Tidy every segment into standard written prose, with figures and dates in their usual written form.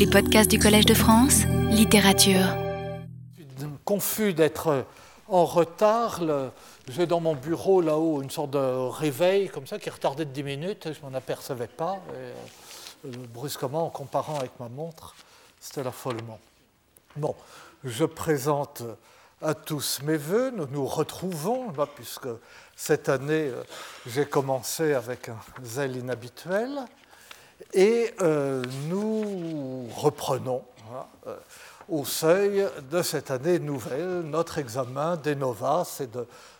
Les podcasts du Collège de France, littérature. Je suis confus d'être en retard. J'ai dans mon bureau là-haut une sorte de réveil comme ça qui est retardé de 10 minutes. Je ne m'en apercevais pas. Et, brusquement, en comparant avec ma montre, c'était l'affolement. Bon, je présente à tous mes voeux. Nous nous retrouvons, là, puisque cette année, j'ai commencé avec un zèle inhabituel. Et nous reprenons au seuil de cette année nouvelle notre examen des novas et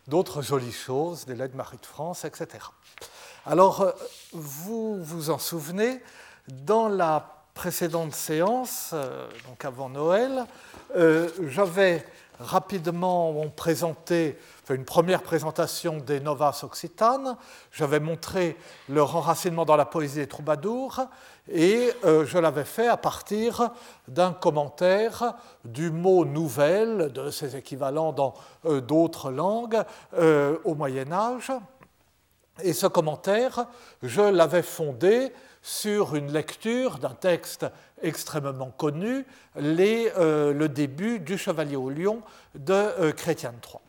d'autres jolies choses, des lettres de Marie de France, etc. Alors, vous vous en souvenez, dans la précédente séance, donc avant Noël, j'avais rapidement présenté une première présentation des novas occitanes. J'avais montré leur enracinement dans la poésie des troubadours et je l'avais fait à partir d'un commentaire du mot « nouvelle », de ses équivalents dans d'autres langues au Moyen-Âge. Et ce commentaire, je l'avais fondé sur une lecture d'un texte extrêmement connu, le début du Chevalier au Lion de Chrétien de Troyes.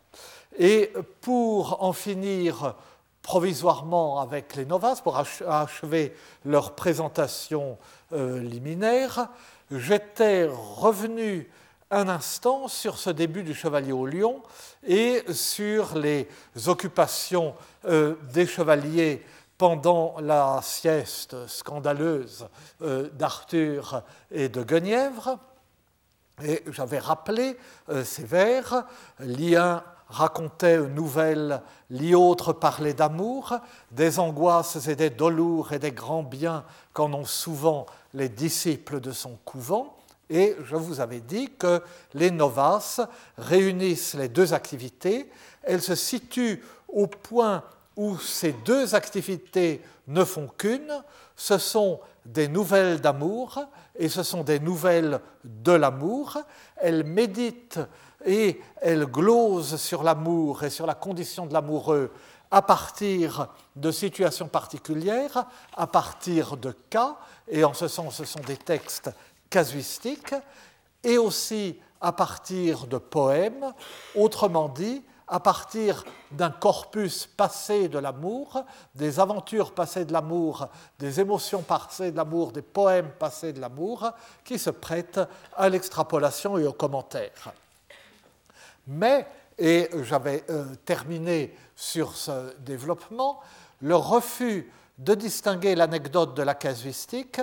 Et pour en finir provisoirement avec les novas, pour achever leur présentation liminaire, j'étais revenu un instant sur ce début du Chevalier au Lion et sur les occupations des chevaliers pendant la sieste scandaleuse d'Arthur et de Guenièvre. Et j'avais rappelé ces vers, l'un racontait une nouvelle, l'autre parlait d'amour, des angoisses et des dolours et des grands biens qu'en ont souvent les disciples de son couvent. Et je vous avais dit que les novas réunissent les deux activités, elles se situent au point où ces deux activités ne font qu'une, ce sont des nouvelles d'amour et ce sont des nouvelles de l'amour. Elles méditent et elles glosent sur l'amour et sur la condition de l'amoureux à partir de situations particulières, à partir de cas, et en ce sens ce sont des textes casuistiques, et aussi à partir de poèmes, autrement dit, à partir d'un corpus passé de l'amour, des aventures passées de l'amour, des émotions passées de l'amour, des poèmes passés de l'amour, qui se prêtent à l'extrapolation et aux commentaires. Mais, et j'avais terminé sur ce développement, le refus de distinguer l'anecdote de la casuistique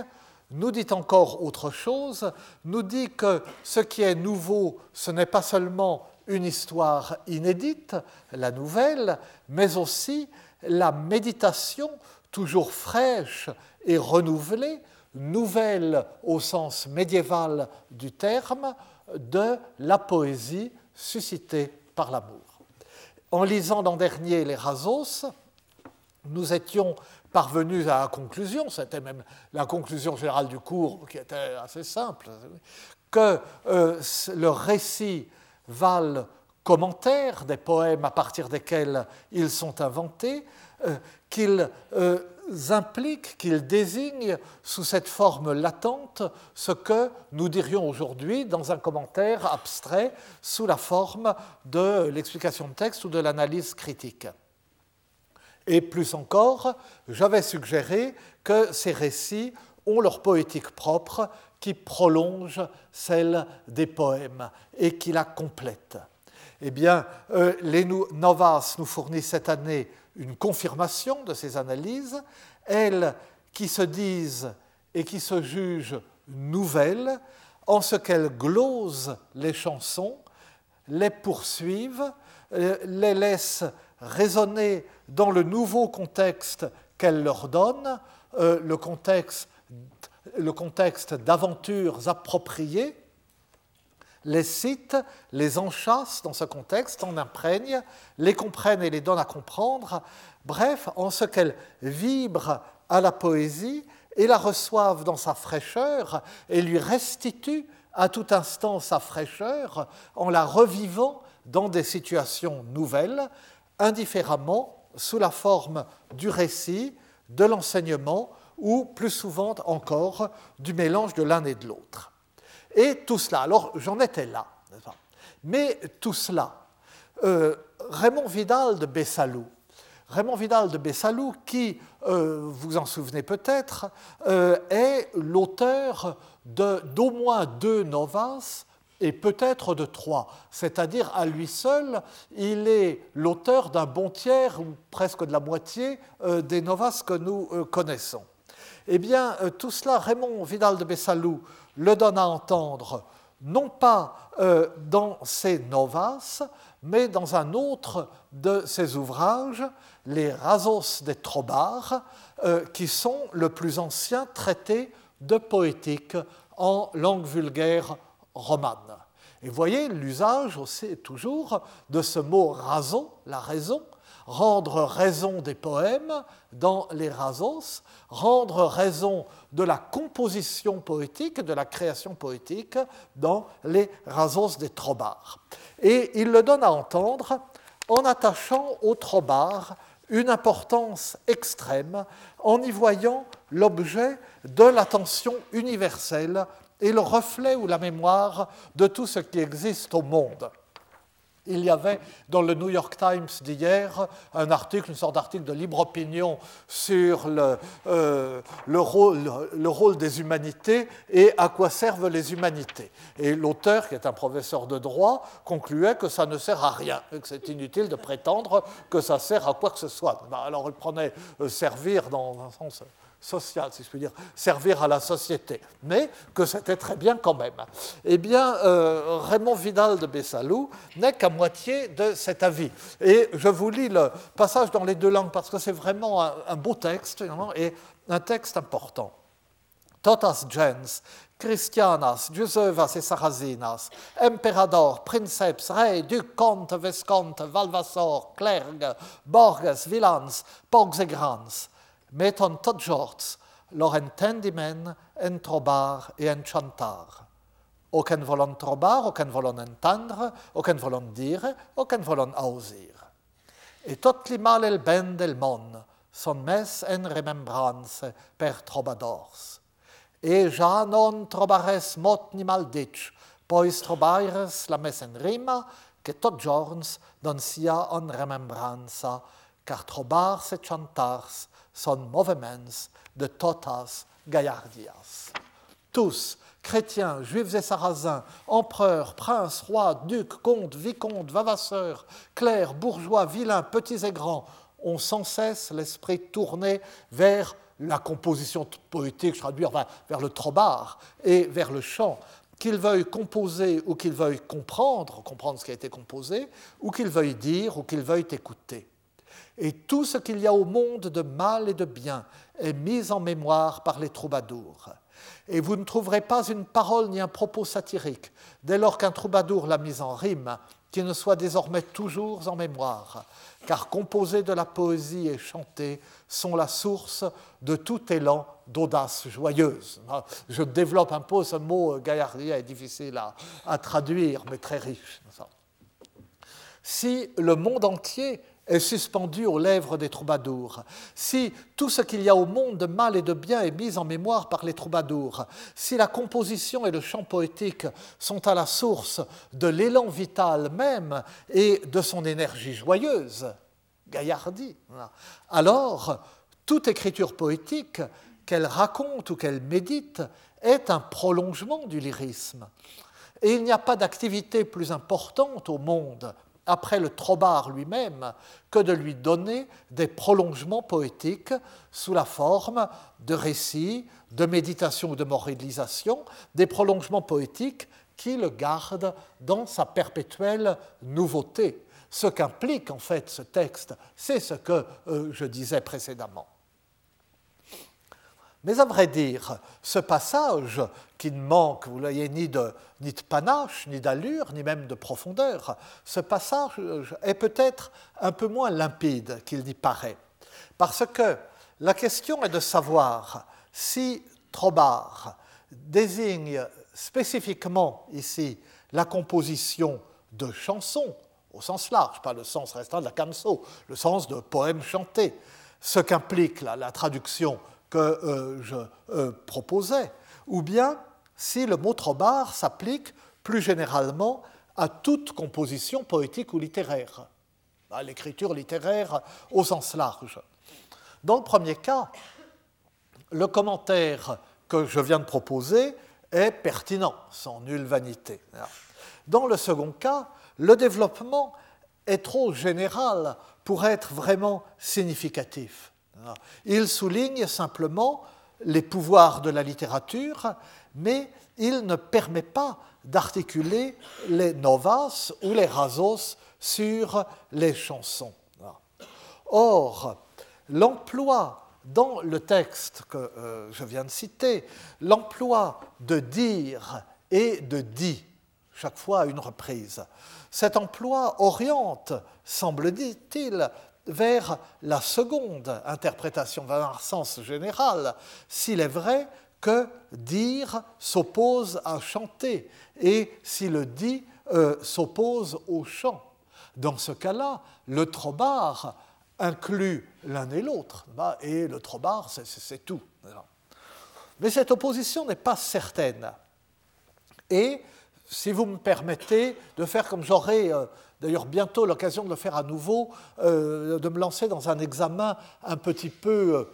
nous dit encore autre chose, nous dit que ce qui est nouveau, ce n'est pas seulement une histoire inédite, la nouvelle, mais aussi la méditation toujours fraîche et renouvelée, nouvelle au sens médiéval du terme, de la poésie suscitée par l'amour. En lisant l'an dernier les Razos, nous étions parvenus à la conclusion, c'était même la conclusion générale du cours qui était assez simple, que le récit valent commentaires des poèmes à partir desquels ils sont inventés, qu'ils impliquent, qu'ils désignent sous cette forme latente ce que nous dirions aujourd'hui dans un commentaire abstrait sous la forme de l'explication de texte ou de l'analyse critique. Et plus encore, j'avais suggéré que ces récits ont leur poétique propre qui prolonge celle des poèmes et qui la complète. Eh bien, les novas nous fournissent cette année une confirmation de ces analyses, elles qui se disent et qui se jugent nouvelles, en ce qu'elles glosent les chansons, les poursuivent, les laissent résonner dans le nouveau contexte qu'elles leur donnent, le contexte d'aventures appropriées, les citent, les enchâssent dans ce contexte, en imprègnent, les comprennent et les donnent à comprendre, bref, en ce qu'elles vibrent à la poésie et la reçoivent dans sa fraîcheur et lui restituent à tout instant sa fraîcheur en la revivant dans des situations nouvelles, indifféremment sous la forme du récit, de l'enseignement ou plus souvent encore du mélange de l'un et de l'autre. Et tout cela, alors j'en étais là, mais tout cela, Raimon Vidal de Besalú, qui, vous en souvenez peut-être, est l'auteur d'au moins 2 novas et peut-être de 3. C'est-à-dire, à lui seul, il est l'auteur d'un bon tiers, ou presque de la moitié, des novas que nous connaissons. Eh bien, tout cela, Raimon Vidal de Besalú le donne à entendre, non pas dans ses novas, mais dans un autre de ses ouvrages, les Razos de trobar, qui sont le plus ancien traité de poétique en langue vulgaire romane. Et vous voyez l'usage aussi toujours de ce mot raso, la raison, rendre raison des poèmes dans les Razos, rendre raison de la composition poétique, de la création poétique dans les Razos des Trobars. Et il le donne à entendre en attachant aux Trobars une importance extrême, en y voyant l'objet de l'attention universelle et le reflet ou la mémoire de tout ce qui existe au monde. Il y avait dans le New York Times d'hier un article, une sorte d'article de libre opinion sur le rôle des humanités et à quoi servent les humanités. Et l'auteur, qui est un professeur de droit, concluait que ça ne sert à rien, que c'est inutile de prétendre que ça sert à quoi que ce soit. Alors il prenait servir dans un sens social, si je puis dire, servir à la société, mais que c'était très bien quand même. Eh bien, Raimon Vidal de Besalú n'est qu'à moitié de cet avis. Et je vous lis le passage dans les 2 langues, parce que c'est vraiment un beau texte, et un texte important. « Totas gens, Christianas, Giusevas et Sarasinas, Emperador, Princeps, Rey, Duc, Comte, Vescomte, Valvasor, Clergue, Borges, Villans, Pogs et Grans, meton tot jorts, lor entendimen en trobar et en chantar. Aucun volon trobar, aucun volon entendre, aucun volon dire, aucun volon ausir. Et tot li mal el ben del mon, son mes en remembrance per trobadors. E ja non trobares mot ni mal dic, pois trobaires la mes en rima, que tot jorns don sia en remembranza, car trobars et chantars son movements de totas gaillardias. Tous, chrétiens, juifs et sarrasins, empereurs, princes, rois, ducs, comtes, vicomtes, vavasseurs, clercs, bourgeois, vilains, petits et grands, ont sans cesse l'esprit tourné vers la composition poétique, je traduis, enfin, vers le trobar et vers le chant, qu'ils veuillent composer ou qu'ils veuillent comprendre ce qui a été composé, ou qu'ils veuillent dire ou qu'ils veuillent écouter. Et tout ce qu'il y a au monde de mal et de bien est mis en mémoire par les troubadours. Et vous ne trouverez pas une parole ni un propos satirique, dès lors qu'un troubadour l'a mise en rime, qui ne soit désormais toujours en mémoire, car composer de la poésie et chanter sont la source de tout élan d'audace joyeuse. Je développe un peu ce mot, gaillardia est difficile à traduire, mais très riche. Si le monde entier est suspendu aux lèvres des troubadours, si tout ce qu'il y a au monde de mal et de bien est mis en mémoire par les troubadours, si la composition et le chant poétique sont à la source de l'élan vital même et de son énergie joyeuse, gaillardie, alors toute écriture poétique, qu'elle raconte ou qu'elle médite, est un prolongement du lyrisme. Et il n'y a pas d'activité plus importante au monde, après le trobar lui-même, que de lui donner des prolongements poétiques sous la forme de récits, de méditations ou de moralisations, des prolongements poétiques qui le gardent dans sa perpétuelle nouveauté. Ce qu'implique en fait ce texte, c'est ce que je disais précédemment. Mais à vrai dire, ce passage qui ne manque, vous voyez, ni de panache, ni d'allure, ni même de profondeur, ce passage est peut-être un peu moins limpide qu'il n'y paraît. Parce que la question est de savoir si trobar désigne spécifiquement ici la composition de chansons, au sens large, pas le sens restant de la canso, le sens de poème chanté, ce qu'implique la traduction que je proposais, ou bien si le mot trobar s'applique plus généralement à toute composition poétique ou littéraire, à l'écriture littéraire au sens large. Dans le premier cas, le commentaire que je viens de proposer est pertinent, sans nulle vanité. Dans le second cas, le développement est trop général pour être vraiment significatif. Il souligne simplement les pouvoirs de la littérature, mais il ne permet pas d'articuler les novas ou les razos sur les chansons. Or, l'emploi dans le texte que je viens de citer, l'emploi de dire et de dit, chaque fois à une reprise, cet emploi oriente, semble-t-il, vers la seconde interprétation, dans un sens général, s'il est vrai que dire s'oppose à chanter et si le dit s'oppose au chant. Dans ce cas-là, le trobar inclut l'un et l'autre, et le trobar, c'est tout. Mais cette opposition n'est pas certaine. Et, si vous me permettez de faire comme j'aurai d'ailleurs bientôt l'occasion de le faire à nouveau, de me lancer dans un examen un petit peu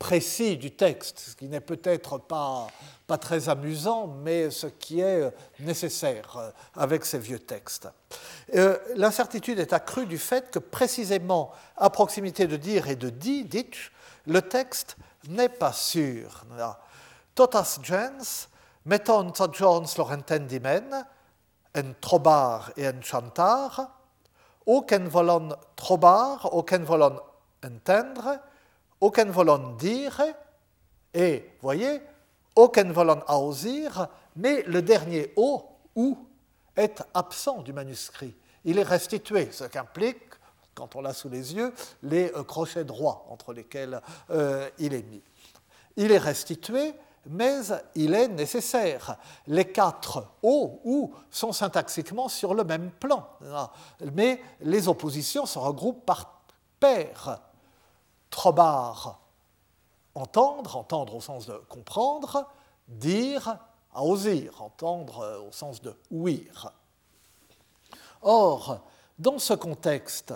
précis du texte, ce qui n'est peut-être pas très amusant, mais ce qui est nécessaire avec ces vieux textes. L'incertitude est accrue du fait que précisément à proximité de dire et de ditch, le texte n'est pas sûr. Totas gens, meton ta Jones leur entendimen, en trobar et en chantar, aucun volon trobar, aucun volon entendre, aucun volon dire, et, voyez, aucun volon ausir, mais le dernier o, ou, est absent du manuscrit. Il est restitué, ce qu'implique, quand on l'a sous les yeux, les crochets droits entre lesquels il est mis. Il est restitué, mais il est nécessaire. Les quatre O ou sont syntaxiquement sur le même plan, mais les oppositions se regroupent par paires. Trobar, entendre, entendre au sens de comprendre, dire, à osir, entendre au sens de ouïr. Or, dans ce contexte,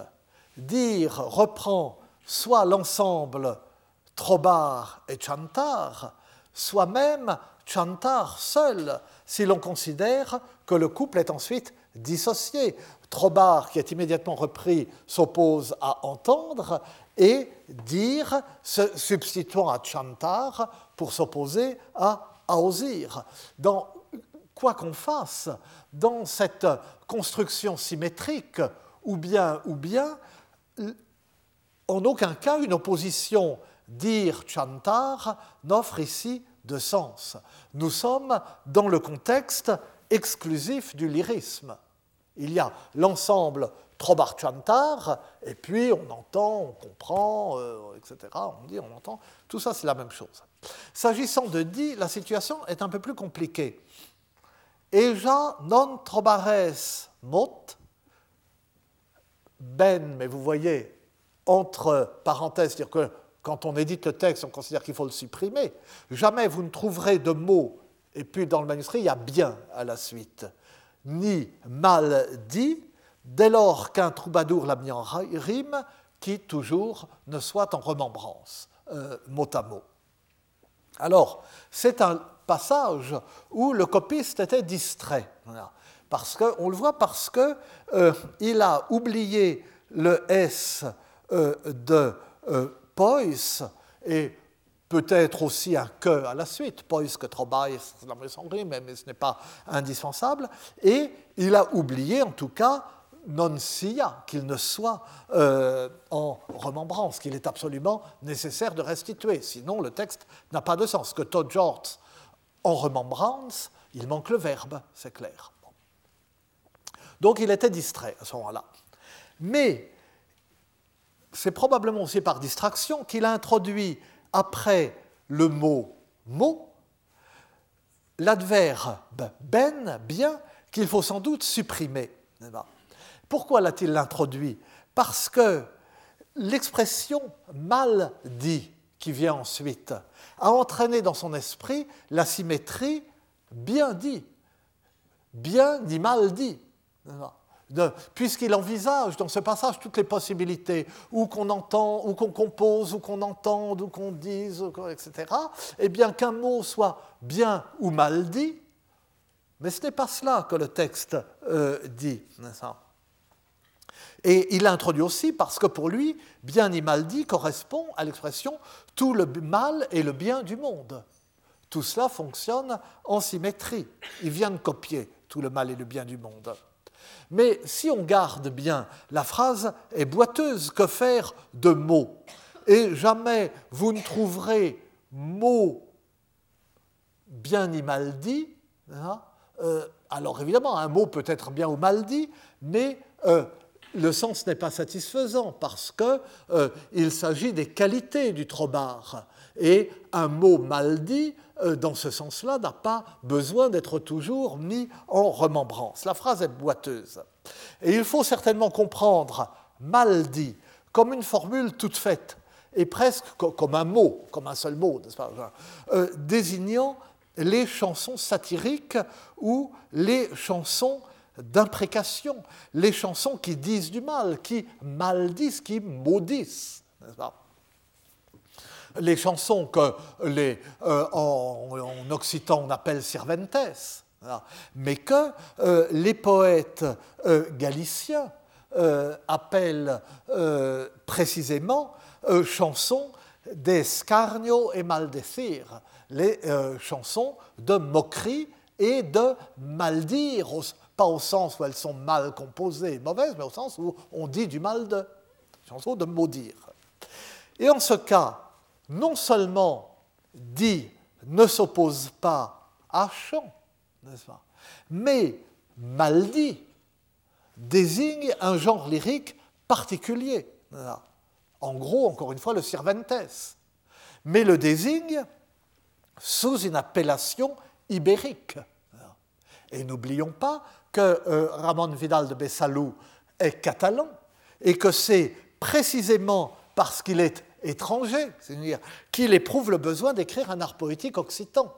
dire reprend soit l'ensemble trobar et chantar, soit même chantar seul, si l'on considère que le couple est ensuite dissocié. Trobar, qui est immédiatement repris, s'oppose à entendre et dire, se substituant à chantar pour s'opposer à ausir. Dans quoi qu'on fasse, dans cette construction symétrique, ou bien, en aucun cas une opposition dire chantar n'offre ici de sens. Nous sommes dans le contexte exclusif du lyrisme. Il y a l'ensemble trobar chantar, et puis on entend, on comprend, etc. On dit, on entend. Tout ça, c'est la même chose. S'agissant de dit, la situation est un peu plus compliquée. Eja non trobares mot, ben, mais vous voyez, entre parenthèses, c'est-à-dire que quand on édite le texte, on considère qu'il faut le supprimer. Jamais vous ne trouverez de mot, et puis dans le manuscrit, il y a bien à la suite, ni mal dit, dès lors qu'un troubadour l'a mis en rime, qui toujours ne soit en remembrance, mot à mot. Alors, c'est un passage où le copiste était distrait, parce que, on le voit parce qu'il a oublié le S de... pois, et peut-être aussi un que à la suite, pois que trobai, mais ce n'est pas indispensable, et il a oublié en tout cas non sia, qu'il ne soit en remembrance, qu'il est absolument nécessaire de restituer, sinon le texte n'a pas de sens. Que tot jort en remembrance, il manque le verbe, c'est clair. Bon. Donc il était distrait à ce moment-là. Mais c'est probablement aussi par distraction qu'il a introduit après le mot « mot » l'adverbe « ben » bien qu'il faut sans doute supprimer. Pourquoi l'a-t-il introduit ? Parce que l'expression « mal dit » qui vient ensuite, a entraîné dans son esprit la symétrie bien dit, bien ni mal dit. Puisqu'il envisage dans ce passage toutes les possibilités, où qu'on entend, où qu'on compose, où qu'on entende, où qu'on dise, etc., eh bien qu'un mot soit bien ou mal dit, mais ce n'est pas cela que le texte dit. Et il l'introduit aussi parce que pour lui, bien ni mal dit correspond à l'expression « tout le mal et le bien du monde ». Tout cela fonctionne en symétrie. Il vient de copier « tout le mal et le bien du monde ». Mais si on garde bien, la phrase est boiteuse. Que faire de mots ? Et jamais vous ne trouverez mot bien ni mal dit. Alors évidemment, un mot peut être bien ou mal dit, mais... le sens n'est pas satisfaisant parce qu'il s'agit des qualités du trobar. Et un mot mal dit, dans ce sens-là, n'a pas besoin d'être toujours mis en remembrance. La phrase est boiteuse. Et il faut certainement comprendre « mal dit » comme une formule toute faite, et presque comme un mot, comme un seul mot, n'est-ce pas, désignant les chansons satiriques ou les chansons d'imprécation, les chansons qui disent du mal, qui maldisent, qui maudissent, n'est-ce pas ? Les chansons que en occitan on appelle Cervantes, mais que les poètes galiciens appellent précisément chansons d'escarnio et maldecir, les chansons de moquerie et de maldire, pas au sens où elles sont mal composées et mauvaises, mais au sens où on dit du mal de, chanson de maudire. Et en ce cas, non seulement dit ne s'oppose pas à chant, n'est-ce pas, mais mal dit désigne un genre lyrique particulier. En gros, encore une fois, le Cervantes, mais le désigne sous une appellation ibérique. Et n'oublions pas que Raimon Vidal de Besalú est catalan et que c'est précisément parce qu'il est étranger, c'est-à-dire qu'il éprouve le besoin d'écrire un art poétique occitan.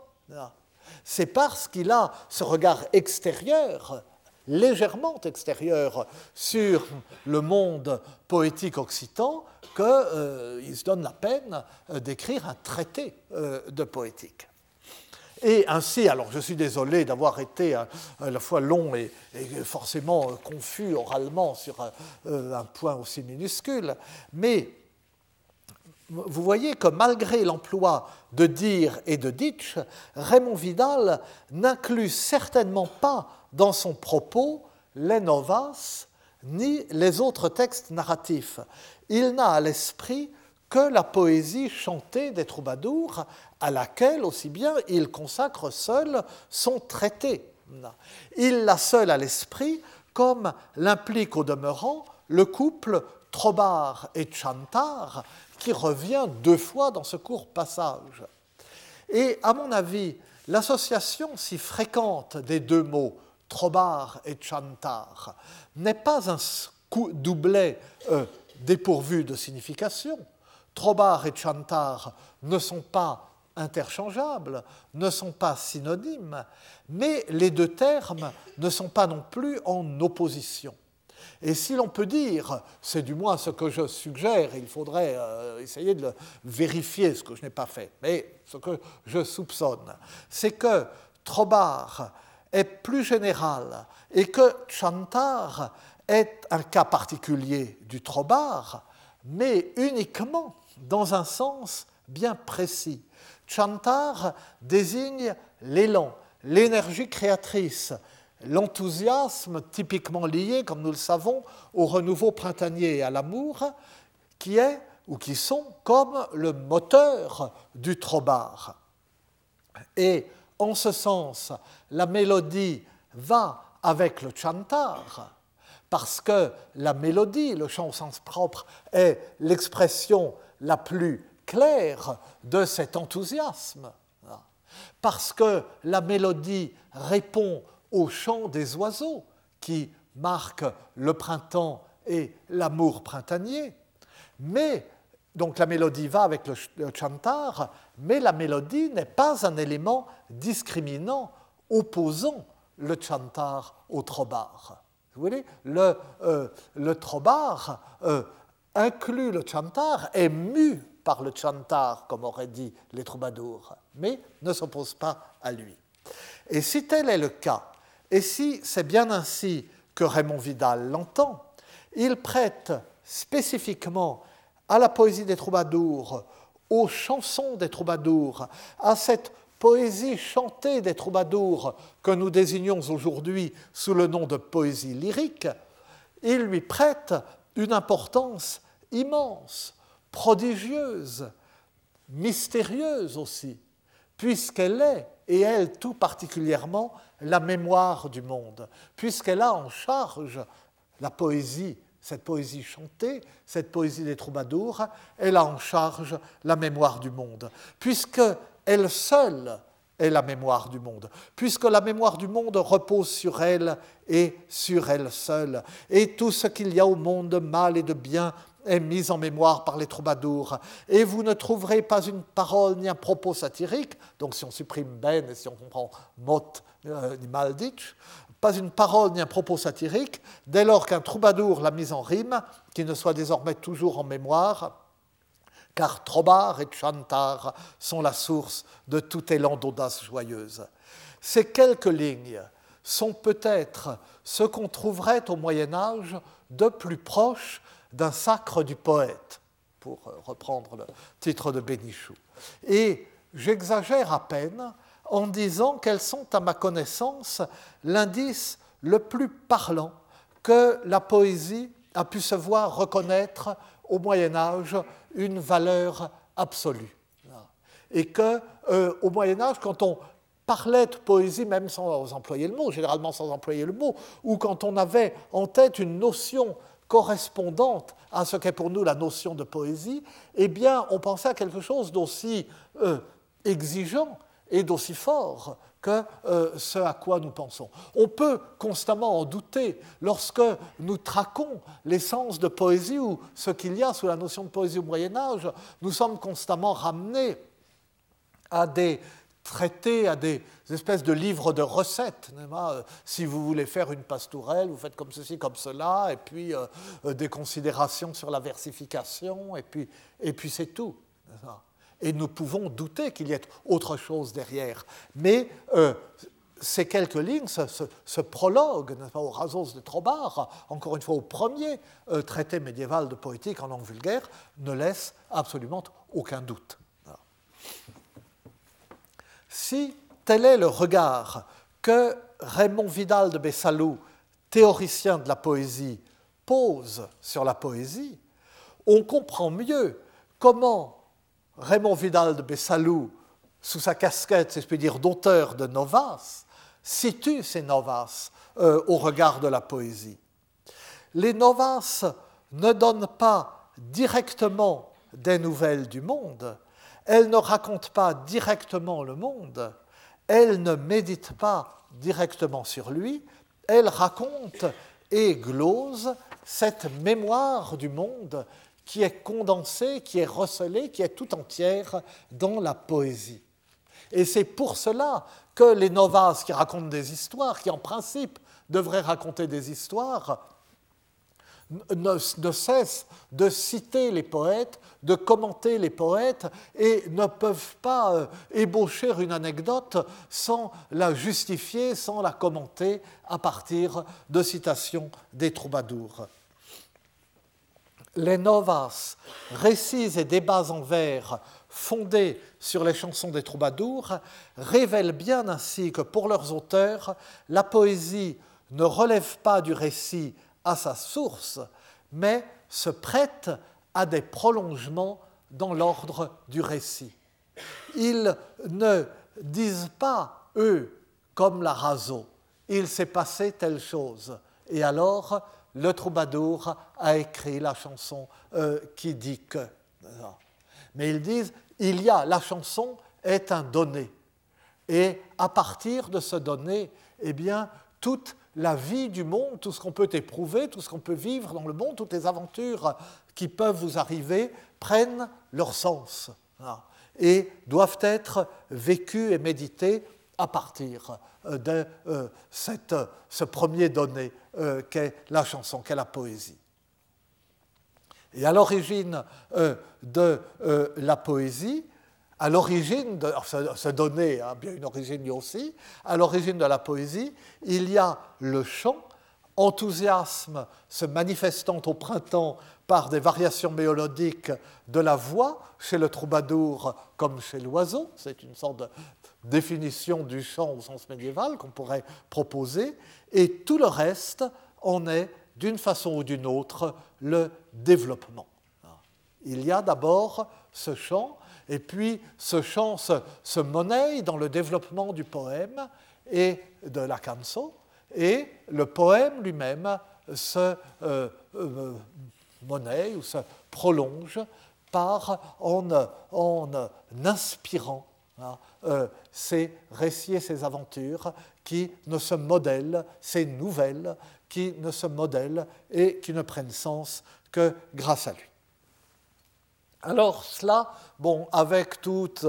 C'est parce qu'il a ce regard extérieur, légèrement extérieur, sur le monde poétique occitan qu'il se donne la peine d'écrire un traité de poétique. Et ainsi, alors je suis désolé d'avoir été à la fois long et forcément confus oralement sur un point aussi minuscule, mais vous voyez que malgré l'emploi de dire et de ditch, Raimon Vidal n'inclut certainement pas dans son propos les novas ni les autres textes narratifs. Il n'a à l'esprit que la poésie chantée des troubadours, à laquelle aussi bien il consacre seul son traité. Il l'a seul à l'esprit, comme l'implique au demeurant le couple trobar et chantar, qui revient deux fois dans ce court passage. Et à mon avis, l'association si fréquente des deux mots, trobar et chantar, n'est pas un doublet dépourvu de signification. Trobar et chantar ne sont pas interchangeables, ne sont pas synonymes, mais les deux termes ne sont pas non plus en opposition. Et si l'on peut dire, c'est du moins ce que je suggère, il faudrait essayer de le vérifier, ce que je n'ai pas fait, mais ce que je soupçonne, c'est que trobar est plus général et que chantar est un cas particulier du trobar, mais uniquement dans un sens bien précis. Chantar désigne l'élan, l'énergie créatrice, l'enthousiasme typiquement lié, comme nous le savons, au renouveau printanier et à l'amour, qui est ou qui sont comme le moteur du trobar. Et en ce sens, la mélodie va avec le chantar, parce que la mélodie, le chant au sens propre, est l'expression la plus claire de cet enthousiasme, parce que la mélodie répond au chant des oiseaux qui marque le printemps et l'amour printanier, mais Donc la mélodie va avec le chantar, mais la mélodie n'est pas un élément discriminant, opposant le chantar au trobar. Vous voyez, le trobar inclut le chantar, est mu par le chantar, comme auraient dit les troubadours, mais ne s'oppose pas à lui. Et si tel est le cas, et si c'est bien ainsi que Raimon Vidal l'entend, il prête spécifiquement à la poésie des troubadours, aux chansons des troubadours, à cette poésie chantée des troubadours que nous désignons aujourd'hui sous le nom de poésie lyrique, il lui prête une importance immense, prodigieuse, mystérieuse aussi, puisqu'elle est, et elle tout particulièrement, la mémoire du monde, puisqu'elle a en charge la poésie, cette poésie chantée, cette poésie des troubadours, elle a en charge la mémoire du monde, puisque elle seule est la mémoire du monde, puisque la mémoire du monde repose sur elle et sur elle seule. Et tout ce qu'il y a au monde de mal et de bien est mis en mémoire par les troubadours. Et vous ne trouverez pas une parole ni un propos satirique, donc si on supprime Ben et si on comprend Mott ni Malditch, pas une parole ni un propos satirique, dès lors qu'un troubadour l'a mise en rime, qui ne soit désormais toujours en mémoire, car trobar et chantar sont la source de tout élan d'audace joyeuse. Ces quelques lignes sont peut-être ce qu'on trouverait au Moyen-Âge de plus proche d'un sacre du poète, pour reprendre le titre de Bénichoux. Et j'exagère à peine en disant qu'elles sont, à ma connaissance, l'indice le plus parlant que la poésie a pu se voir reconnaître au Moyen-Âge une valeur absolue. Et qu'au Moyen-Âge, quand on parlait de poésie, même sans employer le mot, généralement sans employer le mot, ou quand on avait en tête une notion correspondante à ce qu'est pour nous la notion de poésie, eh bien, on pensait à quelque chose d'aussi exigeant et d'aussi fort que ce à quoi nous pensons. On peut constamment en douter lorsque nous traquons l'essence de poésie ou ce qu'il y a sous la notion de poésie au Moyen-Âge. Nous sommes constamment ramenés à des traités, à des espèces de livres de recettes. Si vous voulez faire une pastourelle, vous faites comme ceci, comme cela, et puis des considérations sur la versification, et puis c'est tout. Et nous pouvons douter qu'il y ait autre chose derrière. Mais ces quelques lignes, ce prologue, n'est-ce pas, au Razos de Trobar, encore une fois au premier traité médiéval de poétique en langue vulgaire, ne laisse absolument aucun doute. Voilà. Si tel est le regard que Raimon Vidal de Besalú, théoricien de la poésie, pose sur la poésie, on comprend mieux comment Raimon Vidal de Besalú, sous sa casquette, si je puis dire, d'auteur de novas, situe ces novas au regard de la poésie. Les novas ne donnent pas directement des nouvelles du monde, elles ne racontent pas directement le monde, elles ne méditent pas directement sur lui, elles racontent et glosent cette mémoire du monde qui est condensée, qui est recelée, qui est tout entière dans la poésie. Et c'est pour cela que les novas qui racontent des histoires, qui en principe devraient raconter des histoires, ne cessent de citer les poètes, de commenter les poètes et ne peuvent pas ébaucher une anecdote sans la justifier, sans la commenter à partir de citations des troubadours. Les novas, récits et débats en vers fondés sur les chansons des troubadours, révèlent bien ainsi que pour leurs auteurs, la poésie ne relève pas du récit à sa source, mais se prête à des prolongements dans l'ordre du récit. Ils ne disent pas, eux, comme la Razo, « il s'est passé telle chose » et alors le troubadour a écrit la chanson qui dit que. Mais ils disent, il y a, la chanson est un donné. Et à partir de ce donné, eh bien, toute la vie du monde, tout ce qu'on peut éprouver, tout ce qu'on peut vivre dans le monde, toutes les aventures qui peuvent vous arriver prennent leur sens et doivent être vécues et méditées à partir de ce premier donné qu'est la chanson, qu'est la poésie. Et à l'origine de la poésie, à l'origine de ce donné, a bien une origine lui aussi, à l'origine de la poésie, il y a le chant, enthousiasme se manifestant au printemps par des variations mélodiques de la voix, chez le troubadour comme chez l'oiseau, c'est une sorte de définition du chant au sens médiéval qu'on pourrait proposer, et tout le reste en est, d'une façon ou d'une autre, le développement. Il y a d'abord ce chant, et puis ce chant se monnaie dans le développement du poème et de la canso, et le poème lui-même se monnaie ou se prolonge en inspirant ces récits et ces aventures qui ne se modèlent, ces nouvelles qui ne se modèlent et qui ne prennent sens que grâce à lui. Alors cela, bon, avec toute,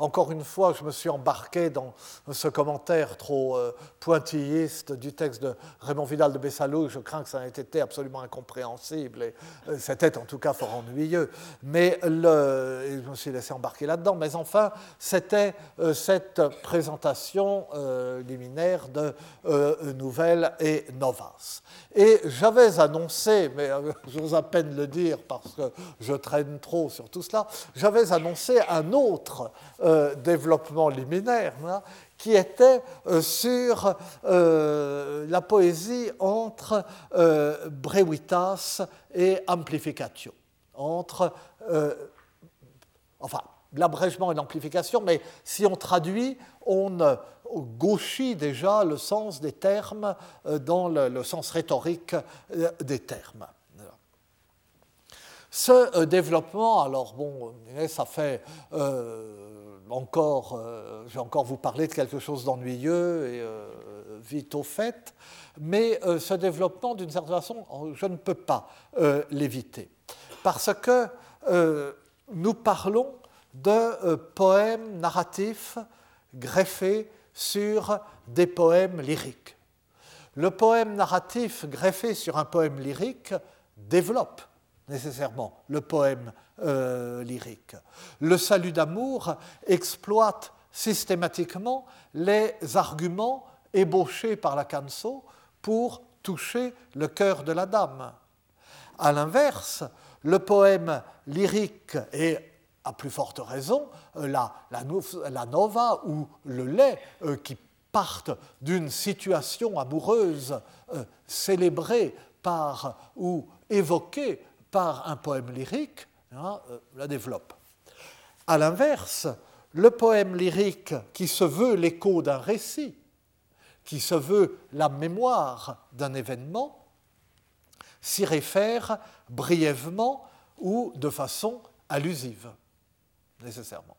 encore une fois, je me suis embarqué dans ce commentaire trop pointilliste du texte de Raimon Vidal de Besalú, je crains que ça ait été absolument incompréhensible, et c'était en tout cas fort ennuyeux, mais je me suis laissé embarquer là-dedans, mais enfin, c'était cette présentation liminaire de Nouvelles et Novas. Et j'avais annoncé, mais j'ose à peine le dire parce que je traîne trop sur tout cela, j'avais annoncé un autre développement liminaire qui était sur la poésie entre brevitas et amplificatio, entre, enfin, l'abrégement et l'amplification, mais si on traduit, on gauchit déjà le sens des termes dans le sens rhétorique des termes. Ce développement, alors bon, ça fait encore, je vais encore vous parler de quelque chose d'ennuyeux et vite au fait, mais ce développement, d'une certaine façon, je ne peux pas l'éviter, parce que nous parlons de poèmes narratifs greffés sur des poèmes lyriques. Le poème narratif greffé sur un poème lyrique développe nécessairement le poème lyrique. Le Salut d'amour exploite systématiquement les arguments ébauchés par la canso pour toucher le cœur de la dame. À l'inverse, le poème lyrique et à plus forte raison la nova ou le lait qui partent d'une situation amoureuse célébrée par ou évoquée par un poème lyrique, la développe. À l'inverse, le poème lyrique qui se veut l'écho d'un récit, qui se veut la mémoire d'un événement, s'y réfère brièvement ou de façon allusive, nécessairement.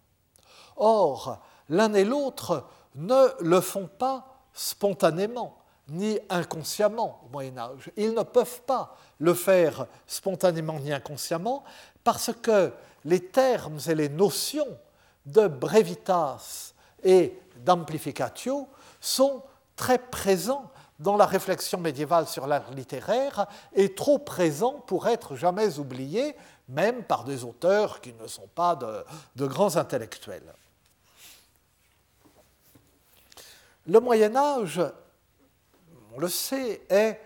Or, l'un et l'autre ne le font pas spontanément, ni inconsciemment au Moyen-Âge. Ils ne peuvent pas le faire spontanément ni inconsciemment parce que les termes et les notions de brevitas et d'amplificatio sont très présents dans la réflexion médiévale sur l'art littéraire et trop présents pour être jamais oubliés, même par des auteurs qui ne sont pas de grands intellectuels. Le Moyen-Âge, on le sait, est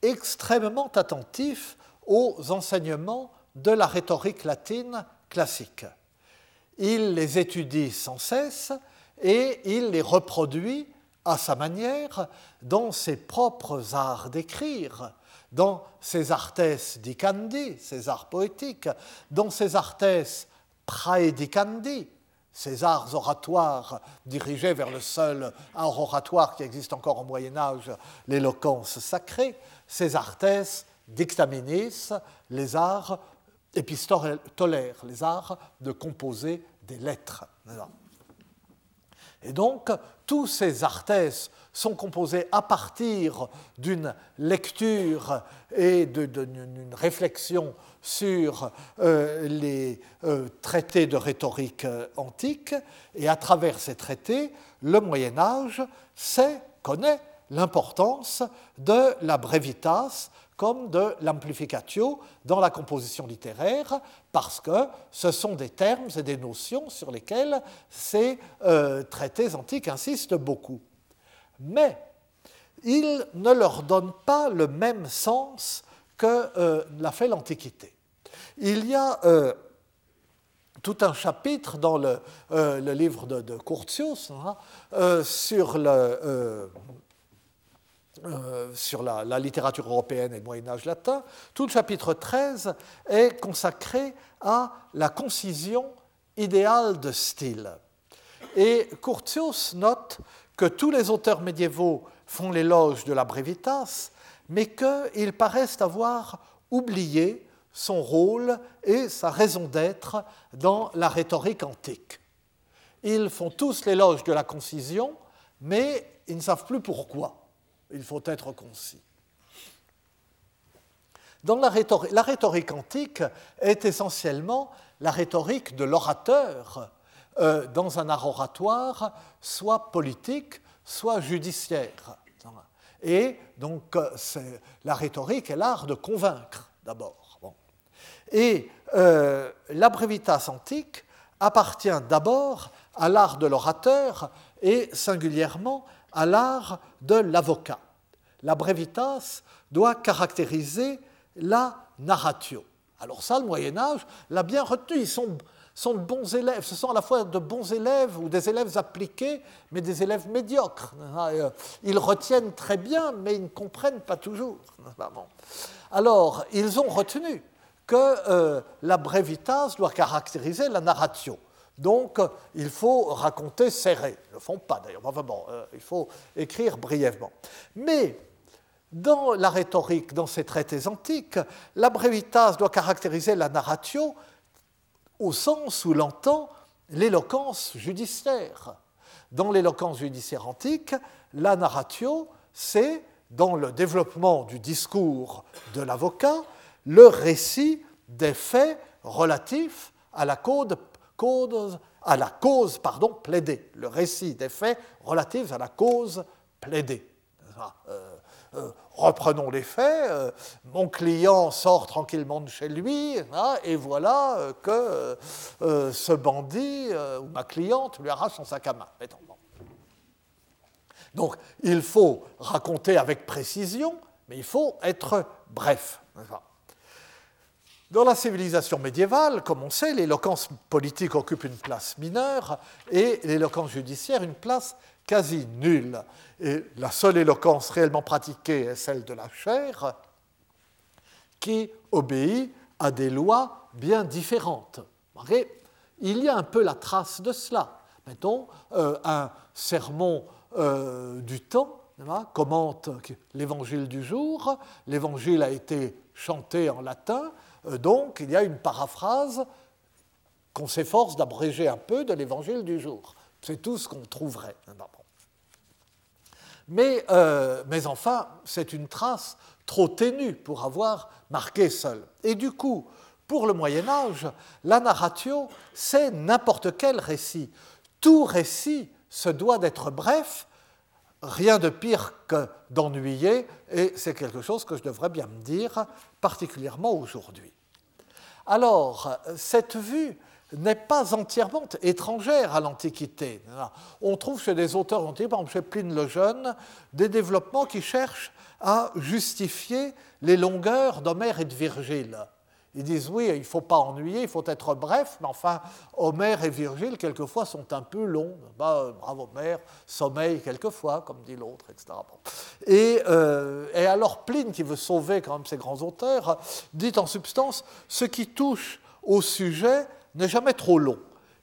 extrêmement attentif aux enseignements de la rhétorique latine classique. Il les étudie sans cesse et il les reproduit à sa manière dans ses propres arts d'écrire, dans ses artes dicandi, ses arts poétiques, dans ses artes praedicandi, ces arts oratoires dirigés vers le seul art oratoire qui existe encore au Moyen-Âge, l'éloquence sacrée, ces artes dictaminis, les arts épistolaires, les arts de composer des lettres. Et donc, tous ces artes sont composés à partir d'une lecture et d'une réflexion sur les traités de rhétorique antique. Et à travers ces traités, le Moyen Âge connaît l'importance de la brevitas comme de l'amplificatio dans la composition littéraire, parce que ce sont des termes et des notions sur lesquels ces traités antiques insistent beaucoup. Mais ils ne leur donnent pas le même sens que l'a fait l'Antiquité. Il y a tout un chapitre dans le livre de Curtius sur la littérature européenne et le Moyen-Âge latin. Tout le chapitre 13 est consacré à la concision idéale de style. Et Curtius note que tous les auteurs médiévaux font l'éloge de la brevitas, mais qu'ils paraissent avoir oublié son rôle et sa raison d'être dans la rhétorique antique. Ils font tous l'éloge de la concision, mais ils ne savent plus pourquoi. Il faut être concis. Dans la rhétorique antique est essentiellement la rhétorique de l'orateur dans un art oratoire, soit politique, soit judiciaire. Et donc, la rhétorique est l'art de convaincre, d'abord. Bon. Et la brevitas antique appartient d'abord à l'art de l'orateur et singulièrement à l'art de l'avocat. La brevitas doit caractériser la narratio. Alors ça, le Moyen-Âge l'a bien retenu. Ils sont de bons élèves. Ce sont à la fois de bons élèves ou des élèves appliqués, mais des élèves médiocres. Ils retiennent très bien, mais ils ne comprennent pas toujours. Alors, ils ont retenu que la brevitas doit caractériser la narratio. Donc, il faut raconter serré. Ils ne le font pas, d'ailleurs. Enfin, bon, il faut écrire brièvement. Mais dans la rhétorique, dans ces traités antiques, la brevitas doit caractériser la narratio au sens où l'entend l'éloquence judiciaire. Dans l'éloquence judiciaire antique, la narratio, c'est, dans le développement du discours de l'avocat, le récit des faits relatifs à la cause plaidée, le récit des faits relatifs à la cause plaidée. Reprenons les faits, mon client sort tranquillement de chez lui, et voilà que ce bandit, ou ma cliente, lui arrache son sac à main. Donc, il faut raconter avec précision, mais il faut être bref. Dans la civilisation médiévale, comme on sait, l'éloquence politique occupe une place mineure et l'éloquence judiciaire une place quasi nulle. Et la seule éloquence réellement pratiquée est celle de la chair, qui obéit à des lois bien différentes. Il y a un peu la trace de cela. Mettons, un sermon du temps commente l'évangile du jour. L'évangile a été chanté en latin. Donc, il y a une paraphrase qu'on s'efforce d'abréger un peu de l'évangile du jour. C'est tout ce qu'on trouverait. Mais enfin, c'est une trace trop ténue pour avoir marqué seule. Et du coup, pour le Moyen-Âge, la narratio, c'est n'importe quel récit. Tout récit se doit d'être bref, rien de pire que d'ennuyer, et c'est quelque chose que je devrais bien me dire, particulièrement aujourd'hui. Alors, cette vue n'est pas entièrement étrangère à l'Antiquité. On trouve chez des auteurs antiques, par exemple chez Pline le Jeune, des développements qui cherchent à justifier les longueurs d'Homère et de Virgile. Ils disent, oui, il ne faut pas ennuyer, il faut être bref, mais enfin, Homère et Virgile, quelquefois, sont un peu longs. Bravo Homère, sommeille quelquefois, comme dit l'autre, etc. Et alors, Pline, qui veut sauver quand même ces grands auteurs, dit en substance, ce qui touche au sujet n'est jamais trop long,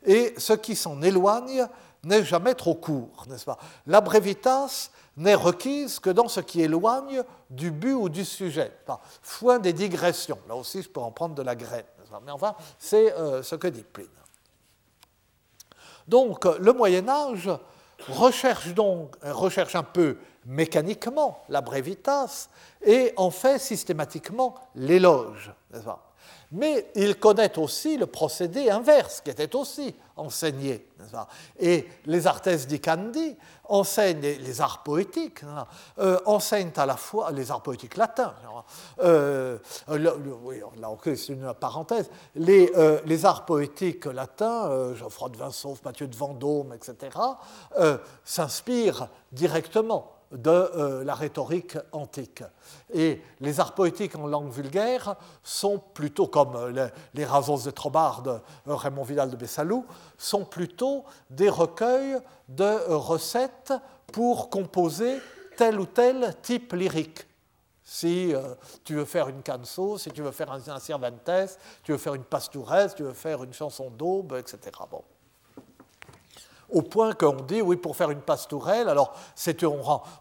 et ce qui s'en éloigne n'est jamais trop court, n'est-ce pas? La brevitas n'est requise que dans ce qui éloigne du but ou du sujet. Enfin, foin des digressions. Là aussi, je peux en prendre de la graine. Mais enfin, c'est ce que dit Pline. Donc, le Moyen-Âge recherche un peu mécaniquement la brevitas et en fait systématiquement l'éloge, n'est-ce pas ? Mais il connaît aussi le procédé inverse qui était aussi enseigné, n'est-ce pas ? Et les artes dicandi enseignent les arts poétiques, enseignent à la fois les arts poétiques latins. Là, c'est une parenthèse. Les arts poétiques latins, Geoffroi de Vinsauf, Mathieu de Vendôme, etc., s'inspirent directement de la rhétorique antique. Et les arts poétiques en langue vulgaire sont plutôt, comme les Razos de Trobar de Raimon Vidal de Besalú, sont plutôt des recueils de recettes pour composer tel ou tel type lyrique. Si tu veux faire une canso, si tu veux faire un Cervantes, tu veux faire une pastouresse, tu veux faire une chanson d'aube, etc. Bon. Au point qu'on dit, oui, pour faire une pastourelle, alors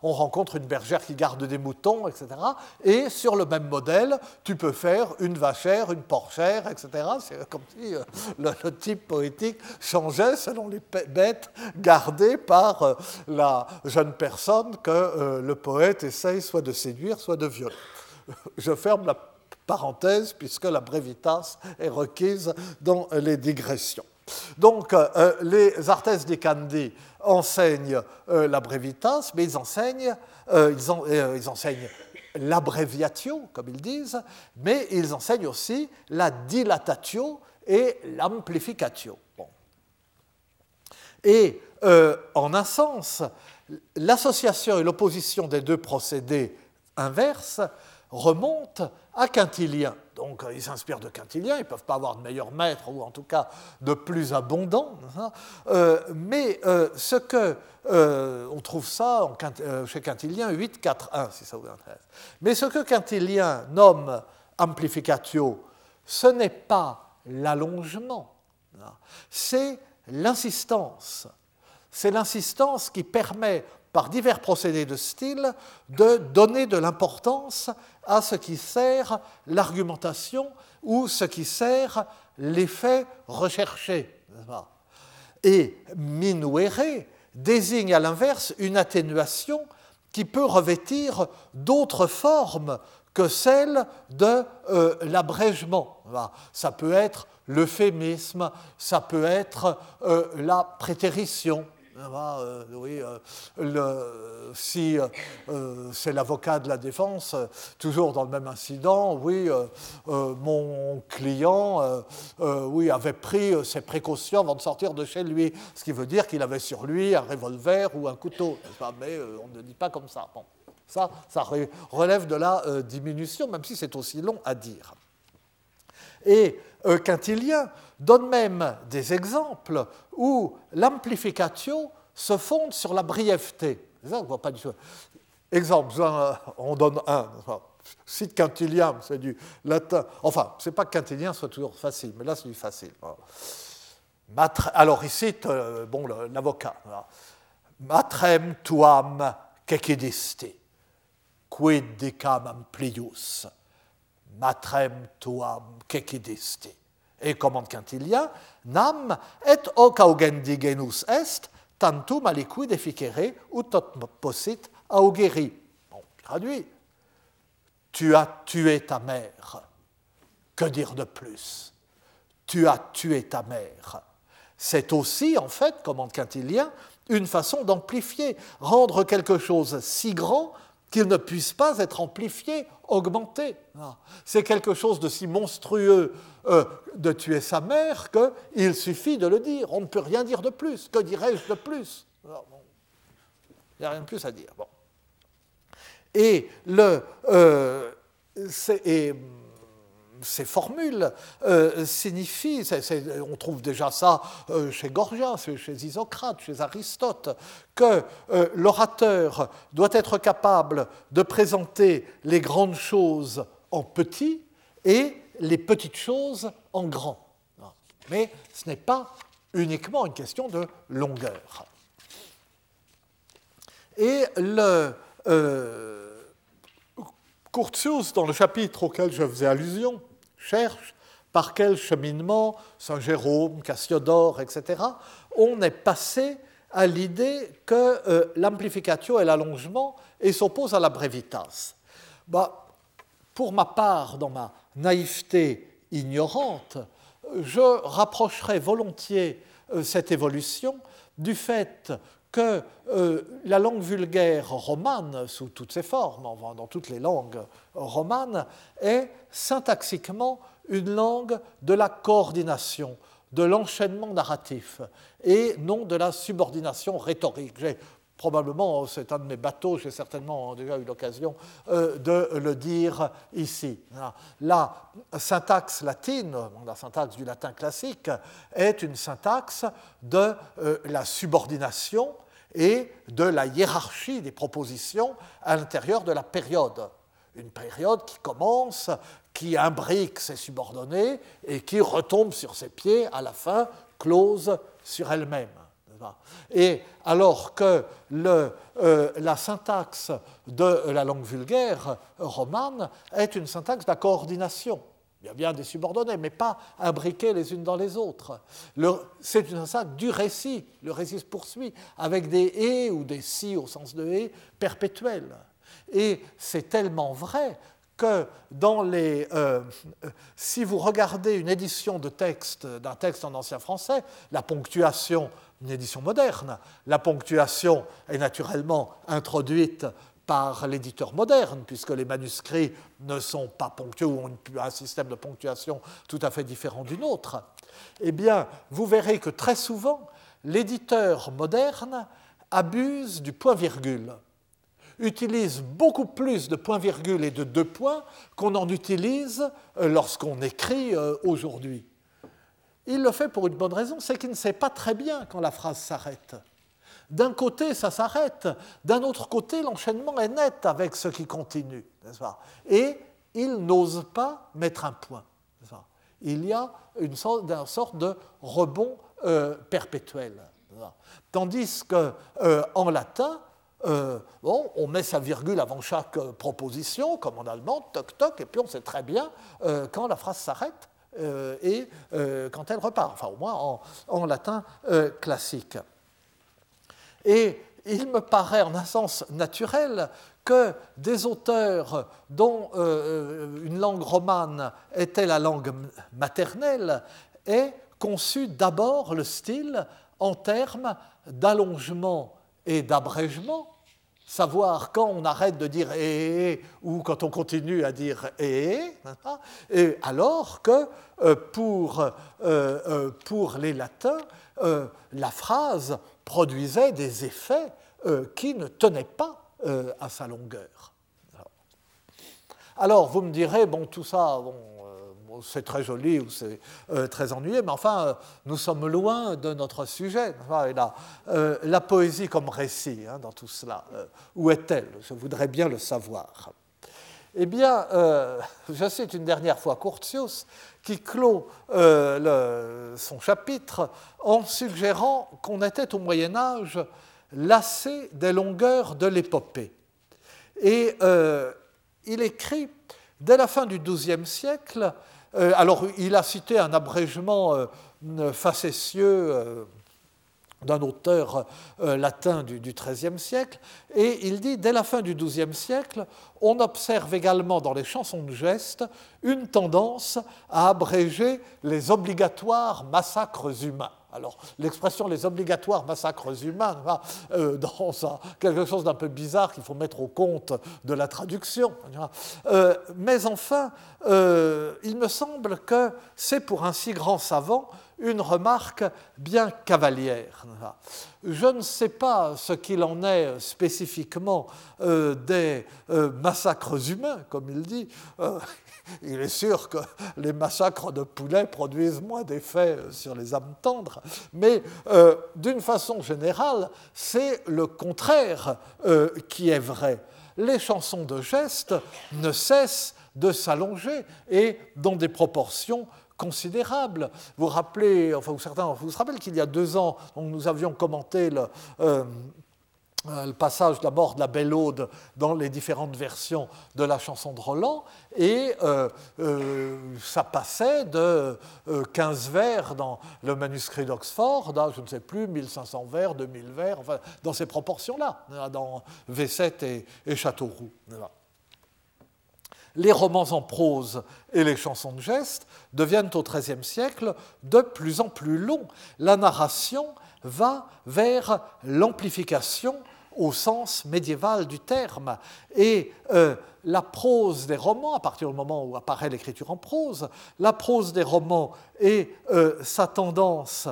on rencontre une bergère qui garde des moutons, etc. Et sur le même modèle, tu peux faire une vachère, une porchère, etc. C'est comme si le type poétique changeait selon les bêtes gardées par la jeune personne que le poète essaye soit de séduire, soit de violer. Je ferme la parenthèse puisque la brevitas est requise dans les digressions. Donc, les artes dicandi enseignent la brevitas, mais ils enseignent l'abbreviatio, comme ils disent, mais ils enseignent aussi la dilatatio et l'amplificatio. Bon. Et, en un sens, l'association et l'opposition des deux procédés inverses remontent à Quintilien. Donc, ils s'inspirent de Quintilien, ils ne peuvent pas avoir de meilleur maître, ou en tout cas de plus abondant. Mais ce que... on trouve ça chez Quintilien 8.4.1, si ça vous intéresse. Mais ce que Quintilien nomme amplificatio, ce n'est pas l'allongement, c'est l'insistance. C'est l'insistance qui permet, par divers procédés de style, de donner de l'importance à ce qui sert l'argumentation ou ce qui sert l'effet recherché. Et minuere désigne à l'inverse une atténuation qui peut revêtir d'autres formes que celle de l'abrégement. Ça peut être l'euphémisme, ça peut être la prétérition. Si c'est l'avocat de la défense, toujours dans le même incident, mon client avait pris ses précautions avant de sortir de chez lui, ce qui veut dire qu'il avait sur lui un revolver ou un couteau, mais on ne dit pas comme ça. Bon, ça relève de la diminution, même si c'est aussi long à dire. Et Quintilien donne même des exemples où l'amplificatio se fonde sur la brièveté. On ne voit pas du tout. Exemple, on donne un. Cite Quintilien, c'est du latin. Enfin, ce n'est pas que Quintilien soit toujours facile, mais là c'est du facile. Alors il cite l'avocat. Matrem tuam cecidiste, quid dicam amplius. Matrem tuam cecidiste. Et commande Quintilien, nam et hoc augendi genus est, tantum aliquid efficere ut tot possit augeri. On traduit. Tu as tué ta mère. Que dire de plus? Tu as tué ta mère. C'est aussi, en fait, commande Quintilien, une façon d'amplifier, rendre quelque chose si grand qu'il ne puisse pas être amplifié, augmenté. C'est quelque chose de si monstrueux de tuer sa mère qu'il suffit de le dire. On ne peut rien dire de plus. Que dirais-je de plus? Il n'y a rien de plus à dire. Bon. Et ces formules signifient, on trouve déjà ça chez Gorgias, chez Isocrate, chez Aristote, que l'orateur doit être capable de présenter les grandes choses en petit et les petites choses en grand. Mais ce n'est pas uniquement une question de longueur. Et Curtius, dans le chapitre auquel je faisais allusion, cherche par quel cheminement, Saint-Jérôme, Cassiodore, etc., on est passé à l'idée que l'amplification et l'allongement s'opposent à la brevitas. Bah, pour ma part, dans ma naïveté ignorante, je rapprocherais volontiers cette évolution du fait que la langue vulgaire romane, sous toutes ses formes, enfin, dans toutes les langues romanes, est syntaxiquement une langue de la coordination, de l'enchaînement narratif, et non de la subordination rhétorique. J'ai probablement, c'est un de mes bateaux, j'ai certainement déjà eu l'occasion de le dire ici. La syntaxe latine, la syntaxe du latin classique, est une syntaxe de la subordination et de la hiérarchie des propositions à l'intérieur de la période. Une période qui commence, qui imbrique ses subordonnés et qui retombe sur ses pieds à la fin, close sur elle-même. Et alors que la syntaxe de la langue vulgaire romane est une syntaxe de la coordination. Il y a bien des subordonnés, mais pas imbriqués les unes dans les autres. C'est une syntaxe du récit. Le récit se poursuit avec des « et » ou des « si » au sens de « et » perpétuels. Et c'est tellement vrai que si vous regardez une édition d'un texte en ancien français, la ponctuation, une édition moderne, la ponctuation est naturellement introduite par l'éditeur moderne, puisque les manuscrits ne sont pas ponctués ou ont un système de ponctuation tout à fait différent du nôtre, eh bien, vous verrez que très souvent, l'éditeur moderne abuse du point-virgule, utilise beaucoup plus de points-virgules et de deux points qu'on en utilise lorsqu'on écrit aujourd'hui. Il le fait pour une bonne raison, c'est qu'il ne sait pas très bien quand la phrase s'arrête. D'un côté, ça s'arrête, d'un autre côté, l'enchaînement est net avec ce qui continue, n'est-ce pas ? Et il n'ose pas mettre un point, n'est-ce pas ? Il y a une sorte de rebond perpétuel, n'est-ce pas ? Tandis qu'en latin, on met sa virgule avant chaque proposition, comme en allemand, toc-toc, et puis on sait très bien quand la phrase s'arrête et quand elle repart, enfin au moins en latin classique. Et il me paraît en un sens naturel que des auteurs dont une langue romane était la langue maternelle aient conçu d'abord le style en termes d'allongement et d'abrégement, savoir quand on arrête de dire « et » ou quand on continue à dire « et », alors que pour les latins, la phrase produisait des effets qui ne tenaient pas à sa longueur. Alors, vous me direz, bon, tout ça, c'est très joli ou c'est très ennuyé, mais enfin, nous sommes loin de notre sujet. Enfin, la poésie comme récit dans tout cela, où est-elle? Je voudrais bien le savoir. Eh bien, je cite une dernière fois Curtius, qui clôt son chapitre en suggérant qu'on était au Moyen-Âge lassé des longueurs de l'épopée. Et il écrit, dès la fin du XIIe siècle, alors, il a cité un abrégement facétieux d'un auteur latin du XIIIe siècle, et il dit, dès la fin du XIIe siècle, on observe également dans les chansons de gestes une tendance à abréger les obligatoires massacres humains. Alors, l'expression « les obligatoires massacres humains » dans quelque chose d'un peu bizarre qu'il faut mettre au compte de la traduction. Mais enfin, il me semble que c'est pour un si grand savant une remarque bien cavalière. Je ne sais pas ce qu'il en est spécifiquement des massacres humains, comme il dit. Il est sûr que les massacres de poulets produisent moins d'effets sur les âmes tendres, mais d'une façon générale, c'est le contraire qui est vrai. Les chansons de gestes ne cessent de s'allonger et dans des proportions considérables. Vous rappelez, enfin certains, vous se rappelez qu'il y a 2 ans, nous avions commenté le passage d'abord de la Belle Aude dans les différentes versions de la chanson de Roland, et ça passait de 15 vers dans le manuscrit d'Oxford, hein, je ne sais plus, 1500 vers, 2000 vers, enfin, dans ces proportions-là, hein, dans V7 et Châteauroux. Voilà. Les romans en prose et les chansons de gestes deviennent au XIIIe siècle de plus en plus longs. La narration va vers l'amplification au sens médiéval du terme. Et la prose des romans, à partir du moment où apparaît l'écriture en prose, la prose des romans et sa tendance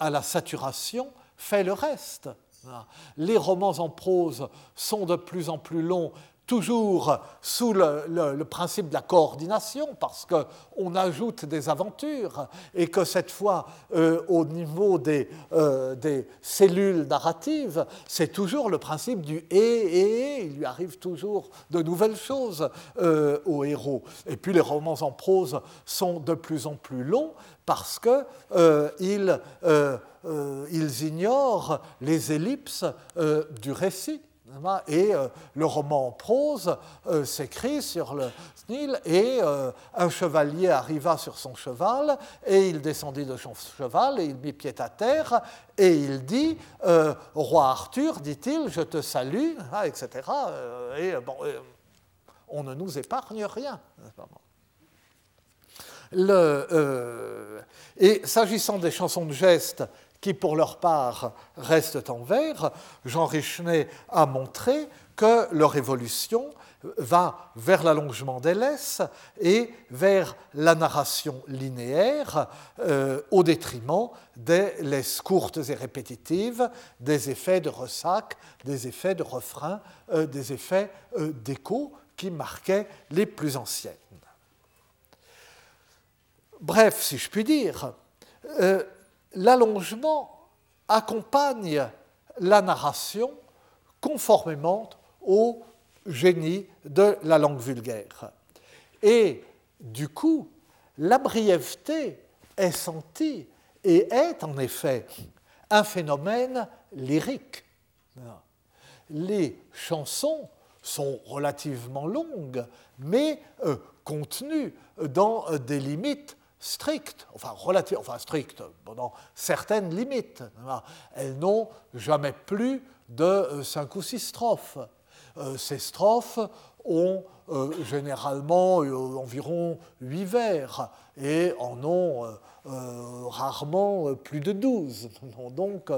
à la saturation fait le reste. Les romans en prose sont de plus en plus longs, toujours sous le principe de la coordination, parce qu'on ajoute des aventures et que cette fois, au niveau des cellules narratives, c'est toujours le principe du « et ». Il lui arrive toujours de nouvelles choses aux héros. Et puis les romans en prose sont de plus en plus longs, parce qu'ils ignorent les ellipses du récit. Et le roman en prose s'écrit sur le Nil et un chevalier arriva sur son cheval et il descendit de son cheval et il mit pied à terre et il dit « Roi Arthur, dit-il, je te salue », etc. Et bon, on ne nous épargne rien. Et s'agissant des chansons de gestes, qui, pour leur part, restent en vers, Jean Richenay a montré que leur évolution va vers l'allongement des laisses et vers la narration linéaire au détriment des laisses courtes et répétitives, des effets de ressac, des effets de refrain, des effets d'écho qui marquaient les plus anciennes. Bref, si je puis dire, l'allongement accompagne la narration conformément au génie de la langue vulgaire. Et du coup, la brièveté est sentie et est en effet un phénomène lyrique. Les chansons sont relativement longues, mais contenues dans des limites strictes, strictes, dans certaines limites. Elles n'ont jamais plus de 5 ou 6 strophes. Ces strophes ont généralement environ 8 vers et en ont rarement plus de 12. Donc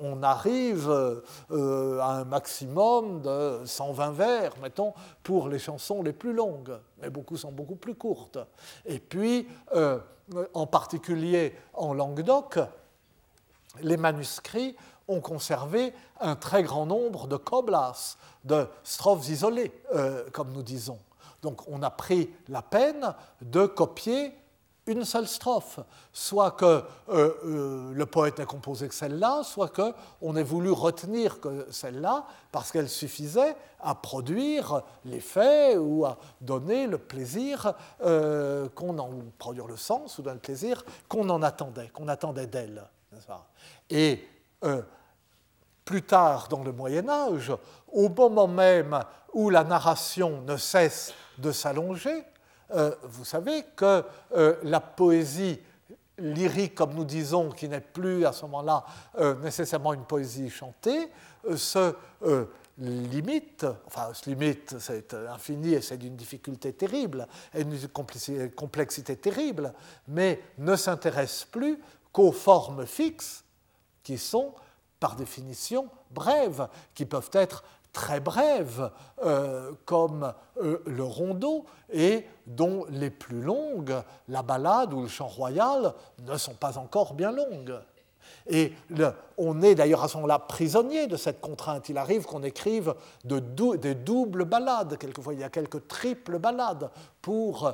on arrive à un maximum de 120 vers, mettons, pour les chansons les plus longues, mais beaucoup sont beaucoup plus courtes. Et puis, en particulier en Languedoc, les manuscrits ont conservé un très grand nombre de coblas, de strophes isolées, comme nous disons. Donc on a pris la peine de copier une seule strophe, soit que le poète n'ait composé que celle-là, soit qu'on ait voulu retenir que celle-là, parce qu'elle suffisait à produire l'effet ou à donner le plaisir produire le sens ou donner le plaisir qu'on attendait d'elle. Et plus tard dans le Moyen Âge, au moment même où la narration ne cesse de s'allonger, vous savez que la poésie lyrique, comme nous disons, qui n'est plus à ce moment-là nécessairement une poésie chantée, se limite, c'est infini et c'est d'une difficulté terrible, et d'une complexité terrible, mais ne s'intéresse plus qu'aux formes fixes qui sont, par définition, brèves, qui peuvent être très brèves, comme le rondeau, et dont les plus longues, la ballade ou le chant royal, ne sont pas encore bien longues. Et on est d'ailleurs à ce moment-là prisonnier de cette contrainte. Il arrive qu'on écrive des doubles ballades, quelquefois il y a quelques triples ballades, pour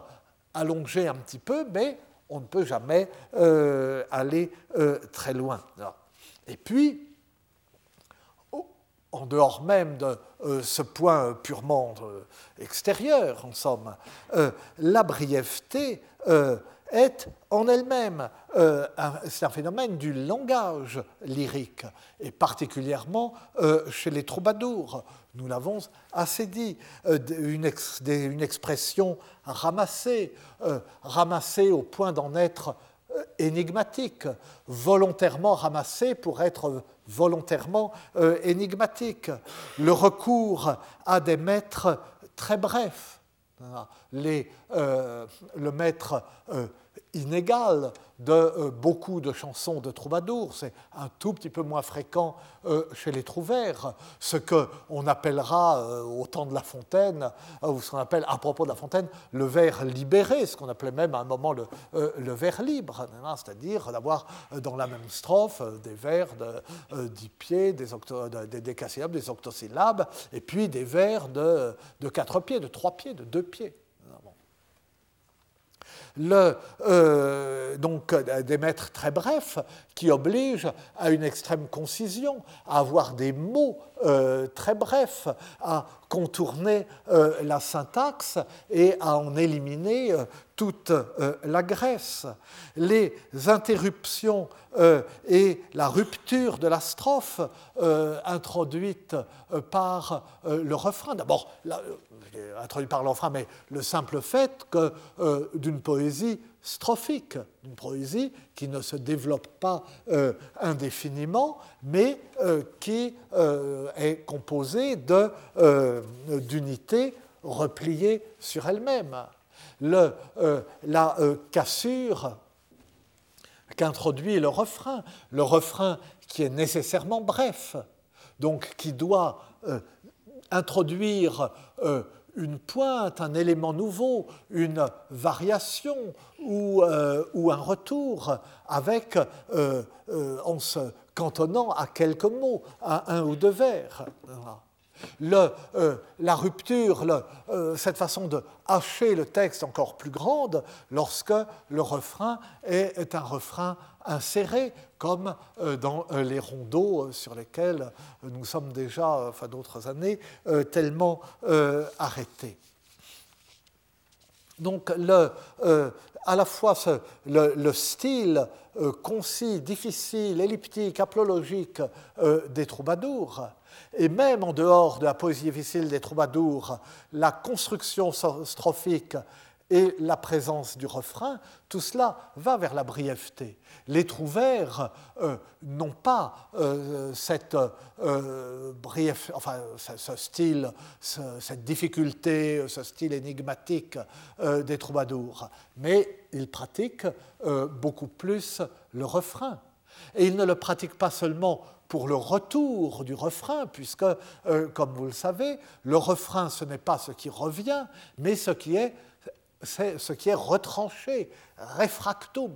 allonger un petit peu, mais on ne peut jamais aller très loin. Et puis, en dehors même de ce point purement extérieur, en somme, la brièveté est en elle-même c'est un phénomène du langage lyrique, et particulièrement chez les troubadours. Nous l'avons assez dit, une expression ramassée, ramassée au point d'en être énigmatique, volontairement ramassée pour être volontairement énigmatique, le recours à des maîtres très brefs, le maître inégal de beaucoup de chansons de troubadours, c'est un tout petit peu moins fréquent chez les trouvères, ce qu'on appellera au temps de La Fontaine, ou ce qu'on appelle à propos de La Fontaine, le vers libéré, ce qu'on appelait même à un moment le vers libre, c'est-à-dire d'avoir dans la même strophe des vers de 10 pieds, des décasyllabes, des octosyllabes, et puis des vers de 4 pieds, de 3 pieds, de 2 pieds. Donc des maîtres très brefs qui obligent à une extrême concision, à avoir des mots très brefs, à contourner la syntaxe et à en éliminer toute la graisse. Les interruptions et la rupture de la strophe introduite par le refrain. D'abord, introduit par l'enfant, mais le simple fait que d'une poésie strophique, d'une poésie qui ne se développe pas indéfiniment, mais qui est composée d'unités repliées sur elles-mêmes. La cassure qu'introduit le refrain qui est nécessairement bref, donc qui doit introduire une pointe, un élément nouveau, une variation ou un retour avec, en se cantonnant à quelques mots, à un ou deux vers. La rupture, cette façon de hacher le texte encore plus grande lorsque le refrain est un refrain inséré, comme dans les rondeaux sur lesquels nous sommes déjà, enfin d'autres années, tellement arrêtés. Donc à la fois le style concis, difficile, elliptique, haplologique des troubadours, et même en dehors de la poésie difficile des troubadours, la construction strophique et la présence du refrain, tout cela va vers la brièveté. Les trouvères n'ont pas cette difficulté, ce style énigmatique des troubadours, mais ils pratiquent beaucoup plus le refrain. Et ils ne le pratiquent pas seulement pour le retour du refrain, puisque, comme vous le savez, le refrain, ce n'est pas ce qui revient, mais c'est ce qui est retranché, réfractum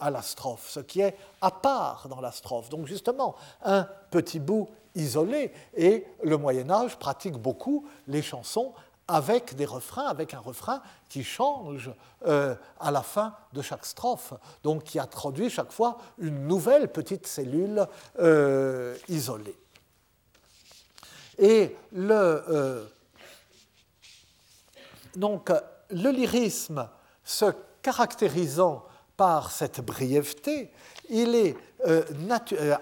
à la strophe, ce qui est à part dans la strophe. Donc justement, un petit bout isolé, et le Moyen-Âge pratique beaucoup les chansons avec des refrains, avec un refrain qui change à la fin de chaque strophe, donc qui introduit chaque fois une nouvelle petite cellule isolée. Et le lyrisme se caractérisant par cette brièveté, il est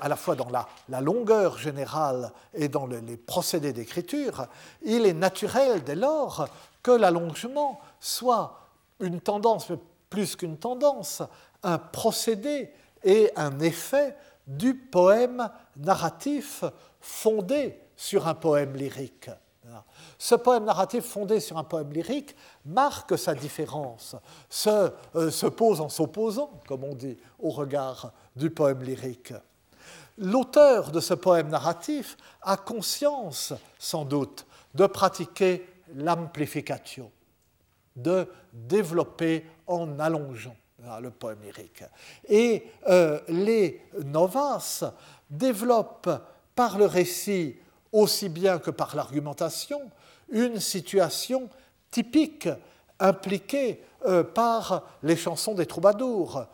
à la fois dans la longueur générale et dans les procédés d'écriture, il est naturel dès lors que l'allongement soit une tendance, mais plus qu'une tendance, un procédé et un effet du poème narratif fondé sur un poème lyrique. Ce poème narratif fondé sur un poème lyrique marque sa différence, se pose en s'opposant, comme on dit, au regard du poème lyrique. L'auteur de ce poème narratif a conscience, sans doute, de pratiquer l'amplificatio, de développer en allongeant le poème lyrique. Et les novaces développent par le récit, aussi bien que par l'argumentation, une situation typique impliquée par les chansons des troubadours.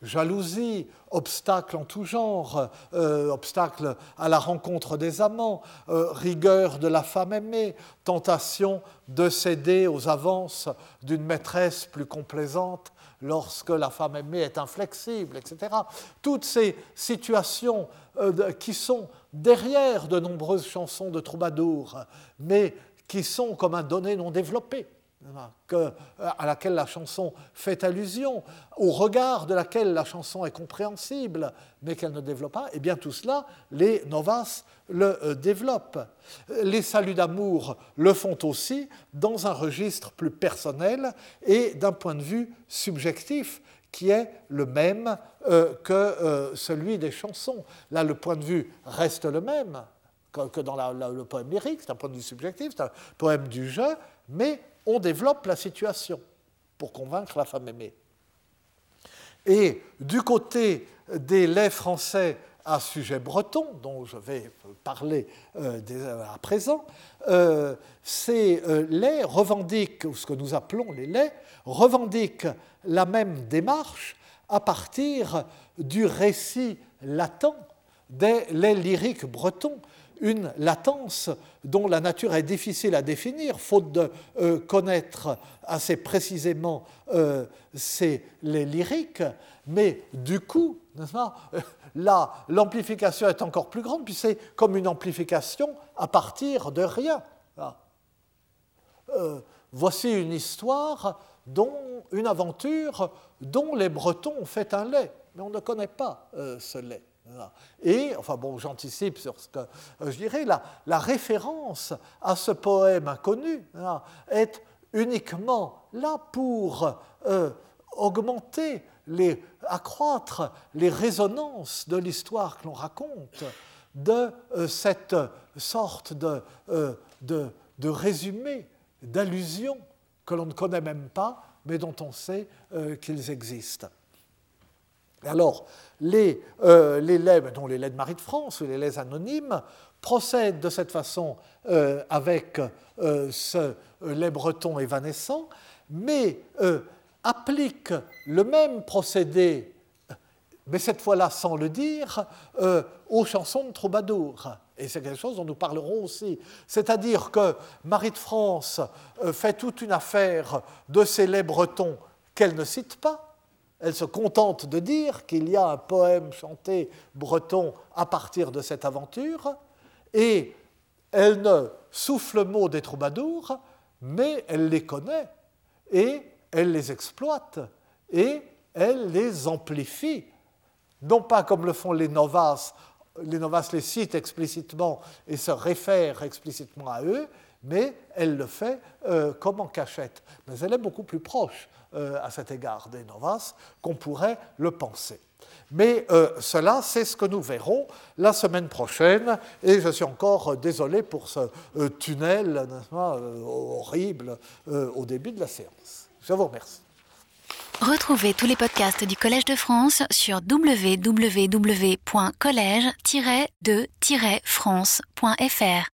Jalousie, obstacle en tout genre, obstacle à la rencontre des amants, rigueur de la femme aimée, tentation de céder aux avances d'une maîtresse plus complaisante lorsque la femme aimée est inflexible, etc. Toutes ces situations qui sont derrière de nombreuses chansons de troubadours, mais qui sont comme un donné non développé, à laquelle la chanson fait allusion, au regard de laquelle la chanson est compréhensible, mais qu'elle ne développe pas, et bien tout cela, les novaces le développent. Les saluts d'amour le font aussi dans un registre plus personnel et d'un point de vue subjectif, qui est le même que celui des chansons. Là, le point de vue reste le même que dans le poème lyrique, c'est un point de vue subjectif, c'est un poème du jeu, mais on développe la situation pour convaincre la femme aimée. Et du côté des laits français à sujet breton, dont je vais parler à présent, ces laits revendiquent, ou ce que nous appelons les laits, revendiquent la même démarche à partir du récit latent des laits lyriques bretons, une latence dont la nature est difficile à définir, faute de connaître assez précisément les lyriques, mais du coup, là, l'amplification est encore plus grande, puis c'est comme une amplification à partir de rien. Voici une histoire, une aventure dont les Bretons ont fait un lait, mais on ne connaît pas ce lait. Et, enfin bon, j'anticipe sur ce que je dirais, la référence à ce poème inconnu est uniquement là pour augmenter, accroître les résonances de l'histoire que l'on raconte, de cette sorte de résumé, d'allusion que l'on ne connaît même pas, mais dont on sait qu'ils existent. Alors, les laits, dont les laits de Marie de France, ou les laits anonymes, procèdent de cette façon avec ce lait breton évanescent, mais appliquent le même procédé, mais cette fois-là sans le dire, aux chansons de troubadours. Et c'est quelque chose dont nous parlerons aussi. C'est-à-dire que Marie de France fait toute une affaire de ces laits bretons qu'elle ne cite pas. Elle se contente de dire qu'il y a un poème chanté breton à partir de cette aventure, et elle ne souffle mot des troubadours, mais elle les connaît, et elle les exploite, et elle les amplifie. Non pas comme le font les novaces les citent explicitement et se réfèrent explicitement à eux, mais elle le fait comme en cachette. Mais elle est beaucoup plus proche à cet égard des novaces qu'on pourrait le penser. Mais cela, c'est ce que nous verrons la semaine prochaine, et je suis encore désolé pour ce tunnel horrible au début de la séance. Je vous remercie. Retrouvez tous les podcasts du Collège de France sur www.college-de-france.fr.